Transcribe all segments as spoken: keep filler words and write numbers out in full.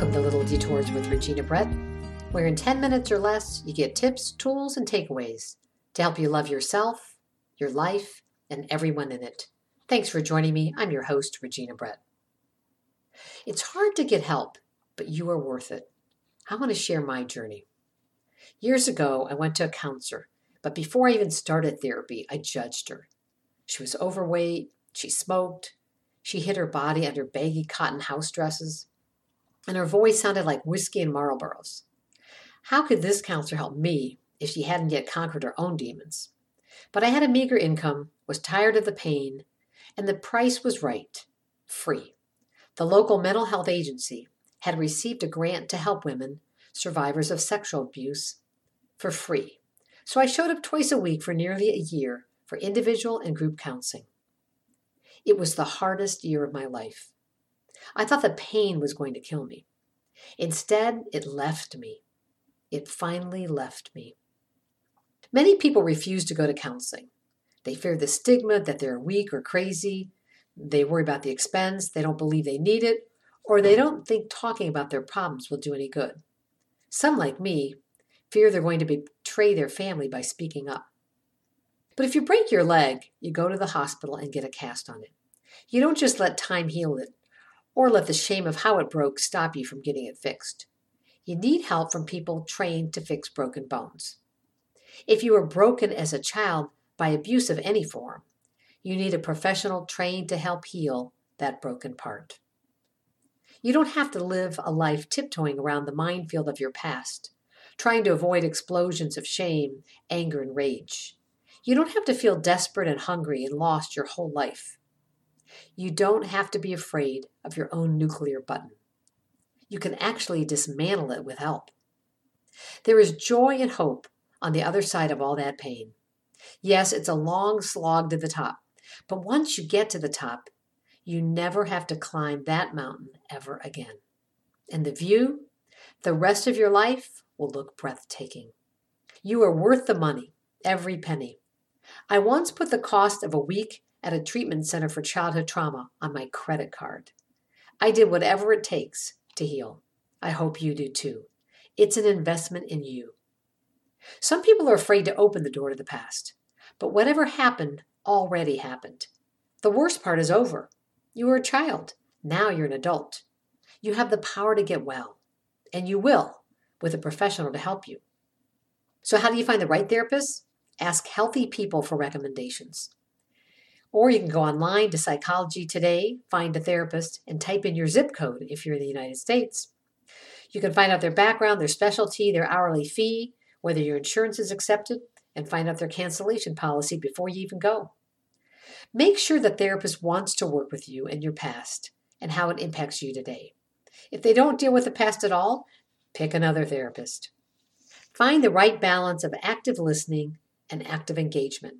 Welcome to Little Detours with Regina Brett, where in ten minutes or less, you get tips, tools, and takeaways to help you love yourself, your life, and everyone in it. Thanks for joining me. I'm your host, Regina Brett. It's hard to get help, but you are worth it. I want to share my journey. Years ago, I went to a counselor, but before I even started therapy, I judged her. She was overweight, she smoked, she hid her body under baggy cotton house dresses, and her voice sounded like whiskey and Marlboros. How could this counselor help me if she hadn't yet conquered her own demons? But I had a meager income, was tired of the pain, and the price was right, free. The local mental health agency had received a grant to help women, survivors of sexual abuse, for free. So I showed up twice a week for nearly a year for individual and group counseling. It was the hardest year of my life. I thought the pain was going to kill me. Instead, it left me. It finally left me. Many people refuse to go to counseling. They fear the stigma that they're weak or crazy. They worry about the expense. They don't believe they need it, or they don't think talking about their problems will do any good. Some, like me, fear they're going to betray their family by speaking up. But if you break your leg, you go to the hospital and get a cast on it. You don't just let time heal it, or let the shame of how it broke stop you from getting it fixed. You need help from people trained to fix broken bones. If you were broken as a child by abuse of any form, you need a professional trained to help heal that broken part. You don't have to live a life tiptoeing around the minefield of your past, trying to avoid explosions of shame, anger, and rage. You don't have to feel desperate and hungry and lost your whole life. You don't have to be afraid of your own nuclear button. You can actually dismantle it with help. There is joy and hope on the other side of all that pain. Yes, it's a long slog to the top, but once you get to the top, you never have to climb that mountain ever again. And the view, the rest of your life will look breathtaking. You are worth the money, every penny. I once put the cost of a week at a treatment center for childhood trauma on my credit card. I did whatever it takes to heal. I hope you do too. It's an investment in you. Some people are afraid to open the door to the past, but whatever happened already happened. The worst part is over. You were a child. Now you're an adult. You have the power to get well, and you will, with a professional to help you. So how do you find the right therapist? Ask healthy people for recommendations. Or you can go online to Psychology Today, find a therapist, and type in your zip code if you're in the United States. You can find out their background, their specialty, their hourly fee, whether your insurance is accepted, and find out their cancellation policy before you even go. Make sure the therapist wants to work with you and your past and how it impacts you today. If they don't deal with the past at all, pick another therapist. Find the right balance of active listening and active engagement.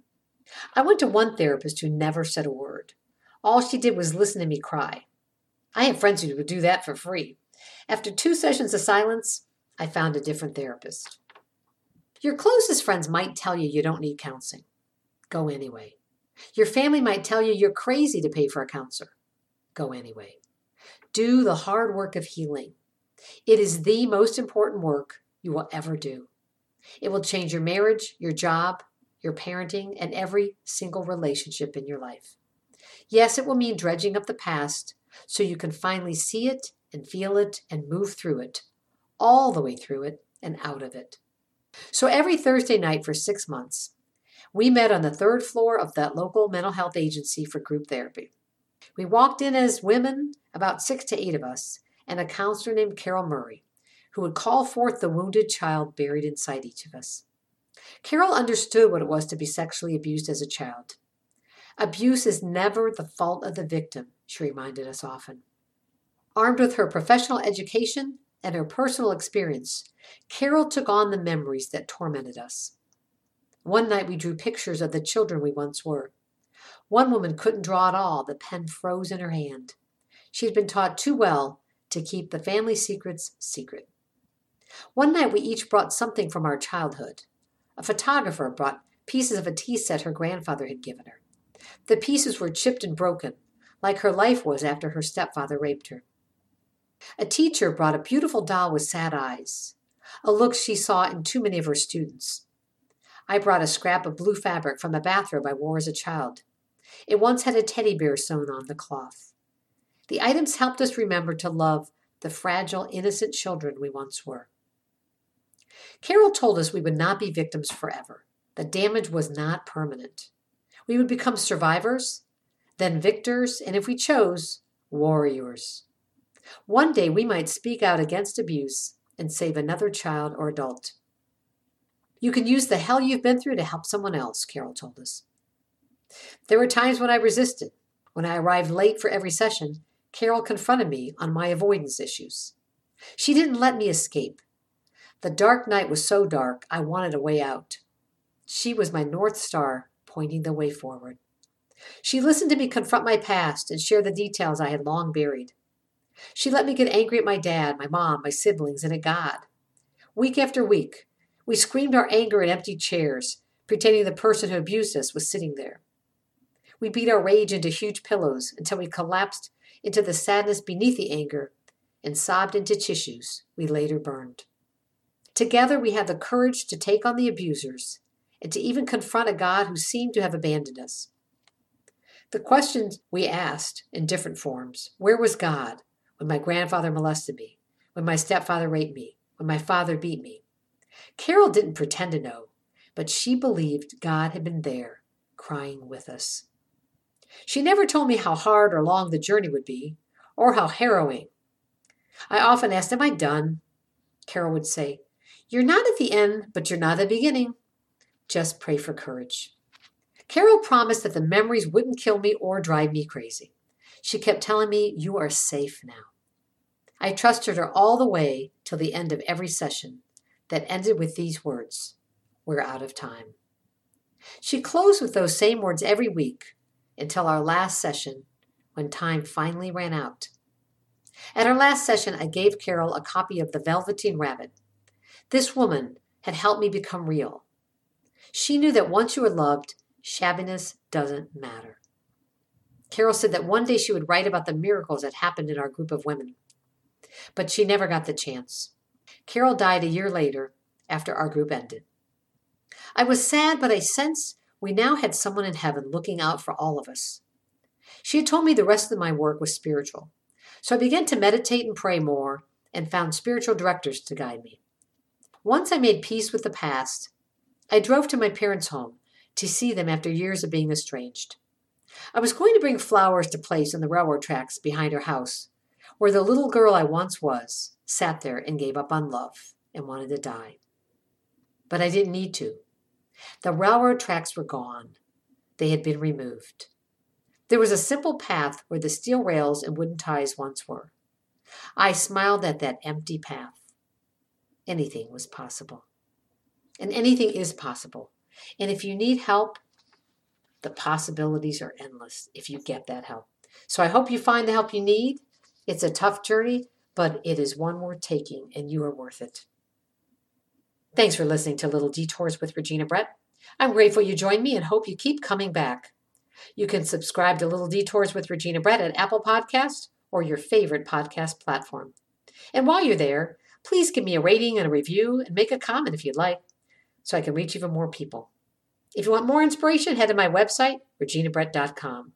I went to one therapist who never said a word. All she did was listen to me cry. I have friends who would do that for free. After two sessions of silence, I found a different therapist. Your closest friends might tell you you don't need counseling. Go anyway. Your family might tell you you're crazy to pay for a counselor. Go anyway. Do the hard work of healing. It is the most important work you will ever do. It will change your marriage, your job, your parenting, and every single relationship in your life. Yes, it will mean dredging up the past so you can finally see it and feel it and move through it, all the way through it and out of it. So every Thursday night for six months, we met on the third floor of that local mental health agency for group therapy. We walked in as women, about six to eight of us, and a counselor named Carol Murray, who would call forth the wounded child buried inside each of us. Carol understood what it was to be sexually abused as a child. Abuse is never the fault of the victim, she reminded us often. Armed with her professional education and her personal experience, Carol took on the memories that tormented us. One night we drew pictures of the children we once were. One woman couldn't draw at all. The pen froze in her hand. She had been taught too well to keep the family secrets secret. One night we each brought something from our childhood. A photographer brought pieces of a tea set her grandfather had given her. The pieces were chipped and broken, like her life was after her stepfather raped her. A teacher brought a beautiful doll with sad eyes, a look she saw in too many of her students. I brought a scrap of blue fabric from a bathrobe I wore as a child. It once had a teddy bear sewn on the cloth. The items helped us remember to love the fragile, innocent children we once were. Carol told us we would not be victims forever. The damage was not permanent. We would become survivors, then victors, and if we chose, warriors. One day we might speak out against abuse and save another child or adult. You can use the hell you've been through to help someone else, Carol told us. There were times when I resisted. When I arrived late for every session, Carol confronted me on my avoidance issues. She didn't let me escape. The dark night was so dark, I wanted a way out. She was my North Star, pointing the way forward. She listened to me confront my past and share the details I had long buried. She let me get angry at my dad, my mom, my siblings, and at God. Week after week, we screamed our anger at empty chairs, pretending the person who abused us was sitting there. We beat our rage into huge pillows until we collapsed into the sadness beneath the anger and sobbed into tissues we later burned. Together, we had the courage to take on the abusers and to even confront a God who seemed to have abandoned us. The questions we asked in different forms: where was God when my grandfather molested me, when my stepfather raped me, when my father beat me? Carol didn't pretend to know, but she believed God had been there, crying with us. She never told me how hard or long the journey would be, or how harrowing. I often asked, am I done? Carol would say, you're not at the end, but you're not at the beginning. Just pray for courage. Carol promised that the memories wouldn't kill me or drive me crazy. She kept telling me, you are safe now. I trusted her all the way till the end of every session that ended with these words, we're out of time. She closed with those same words every week, until our last session, when time finally ran out. At our last session, I gave Carol a copy of The Velveteen Rabbit. This woman had helped me become real. She knew that once you were loved, shabbiness doesn't matter. Carol said that one day she would write about the miracles that happened in our group of women, but she never got the chance. Carol died a year later after our group ended. I was sad, but I sensed we now had someone in heaven looking out for all of us. She had told me the rest of my work was spiritual, so I began to meditate and pray more and found spiritual directors to guide me. Once I made peace with the past, I drove to my parents' home to see them after years of being estranged. I was going to bring flowers to place on the railroad tracks behind her house, where the little girl I once was sat there and gave up on love and wanted to die. But I didn't need to. The railroad tracks were gone. They had been removed. There was a simple path where the steel rails and wooden ties once were. I smiled at that empty path. Anything was possible. And anything is possible. And if you need help, the possibilities are endless if you get that help. So I hope you find the help you need. It's a tough journey, but it is one worth taking, and you are worth it. Thanks for listening to Little Detours with Regina Brett. I'm grateful you joined me and hope you keep coming back. You can subscribe to Little Detours with Regina Brett at Apple Podcasts or your favorite podcast platform. And while you're there, please give me a rating and a review and make a comment if you'd like so I can reach even more people. If you want more inspiration, head to my website, regina brett dot com.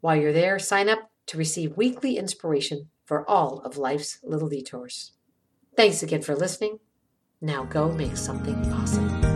While you're there, sign up to receive weekly inspiration for all of life's little detours. Thanks again for listening. Now go make something possible.